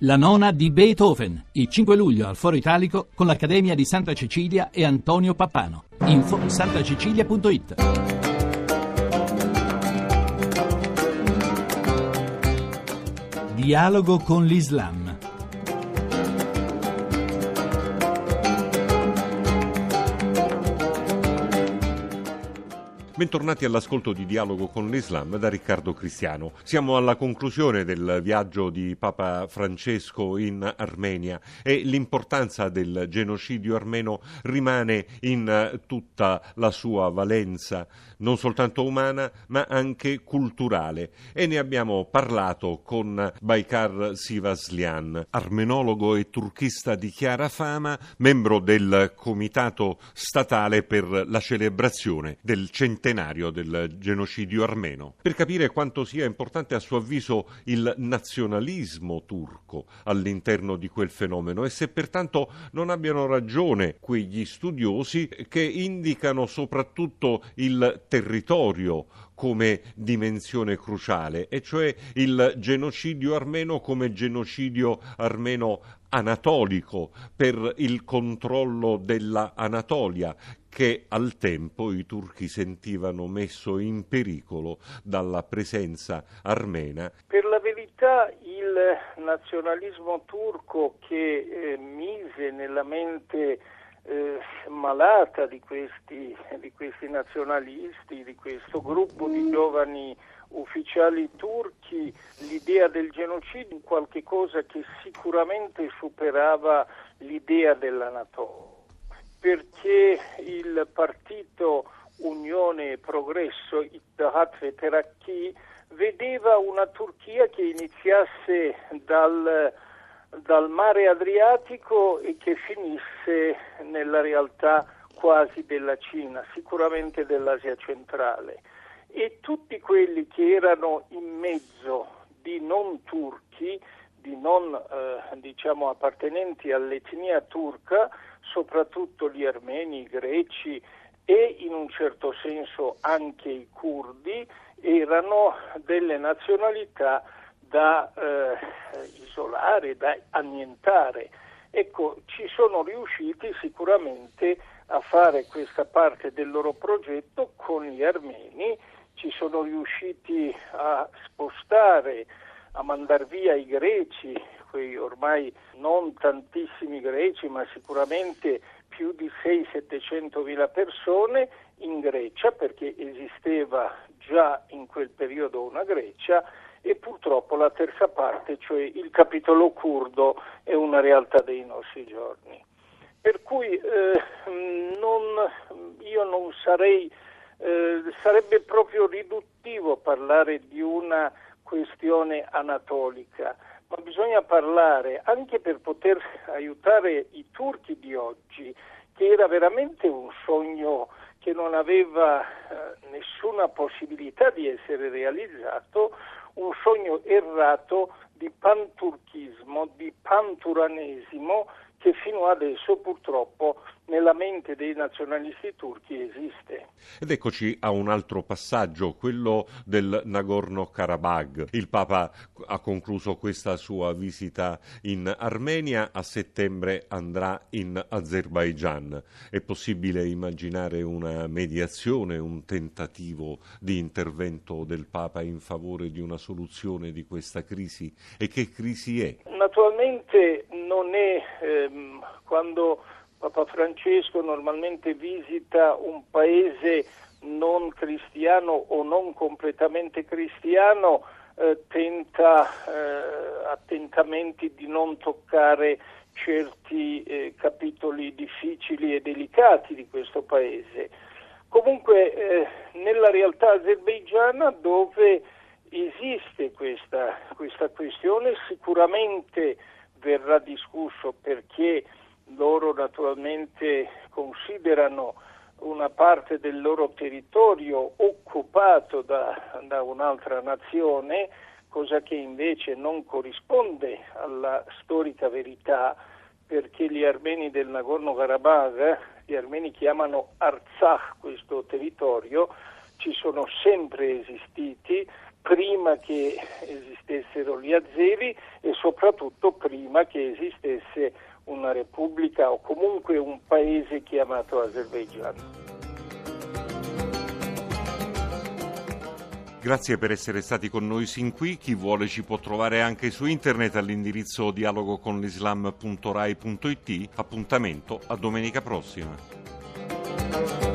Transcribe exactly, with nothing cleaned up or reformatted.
La nona di Beethoven, il cinque luglio al Foro Italico con l'Accademia di Santa Cecilia e Antonio Pappano. Info santa cecilia punto it. Dialogo con l'Islam. Bentornati all'ascolto di Dialogo con l'Islam da Riccardo Cristiano. Siamo alla conclusione del viaggio di Papa Francesco in Armenia e l'importanza del genocidio armeno rimane in tutta la sua valenza, non soltanto umana ma anche culturale. E ne abbiamo parlato con Baykar Sivazliyan, armenologo e turchista di chiara fama, membro del Comitato Statale per la celebrazione del centenario del genocidio armeno, per capire quanto sia importante a suo avviso il nazionalismo turco all'interno di quel fenomeno e se pertanto non abbiano ragione quegli studiosi che indicano soprattutto il territorio come dimensione cruciale, e cioè il genocidio armeno come genocidio armeno anatolico, per il controllo della Anatolia che al tempo i turchi sentivano messo in pericolo dalla presenza armena. Per la verità il nazionalismo turco che eh, mise nella mente eh, malata di questi, di questi nazionalisti, di questo gruppo di giovani ufficiali turchi, l'idea del genocidio, qualche cosa che sicuramente superava l'idea dell'Anatolia. Perché il partito Unione e Progresso, Ittahat e Terakhi, vedeva una Turchia che iniziasse dal, dal mare Adriatico e che finisse nella realtà quasi della Cina, sicuramente dell'Asia centrale. E tutti quelli che erano in mezzo di non turchi, di non eh, diciamo appartenenti all'etnia turca, soprattutto gli armeni, i greci e in un certo senso anche i curdi, erano delle nazionalità da eh, isolare, da annientare. Ecco, ci sono riusciti sicuramente a fare questa parte del loro progetto con gli armeni, ci sono riusciti a spostare, a mandar via i greci, quei ormai non tantissimi greci, ma sicuramente più di sei-settecentomila persone in Grecia, perché esisteva già in quel periodo una Grecia, e purtroppo la terza parte, cioè il capitolo curdo, è una realtà dei nostri giorni. Per cui eh, non, io non sarei, eh, sarebbe proprio riduttivo parlare di una questione anatolica, ma bisogna parlare, anche per poter aiutare i turchi di oggi, che era veramente un sogno che non aveva eh, nessuna possibilità di essere realizzato, un sogno errato di panturchismo, di panturanesimo, che fino adesso purtroppo nella mente dei nazionalisti turchi esiste. Ed eccoci a un altro passaggio, quello del Nagorno-Karabakh. Il Papa ha concluso questa sua visita in Armenia, a settembre andrà in Azerbaijan. È possibile immaginare una mediazione, un tentativo di intervento del Papa in favore di una soluzione di questa crisi? E che crisi è? Naturalmente non è ehm, quando Papa Francesco normalmente visita un paese non cristiano o non completamente cristiano, eh, tenta eh, attentamente di non toccare certi eh, capitoli difficili e delicati di questo paese. Comunque eh, nella realtà azerbaigiana, dove esiste questa, questa questione, sicuramente verrà discusso, perché loro naturalmente considerano una parte del loro territorio occupato da, da un'altra nazione, cosa che invece non corrisponde alla storica verità, perché gli armeni del Nagorno-Karabakh, gli armeni chiamano Artsakh questo territorio, ci sono sempre esistiti, prima che esistessero gli azeri e soprattutto prima che esistesse una repubblica o comunque un paese chiamato Azerbaijan. Grazie per essere stati con noi sin qui. Chi vuole ci può trovare anche su internet all'indirizzo dialogo con l'islam punto rai punto it. Appuntamento a domenica prossima.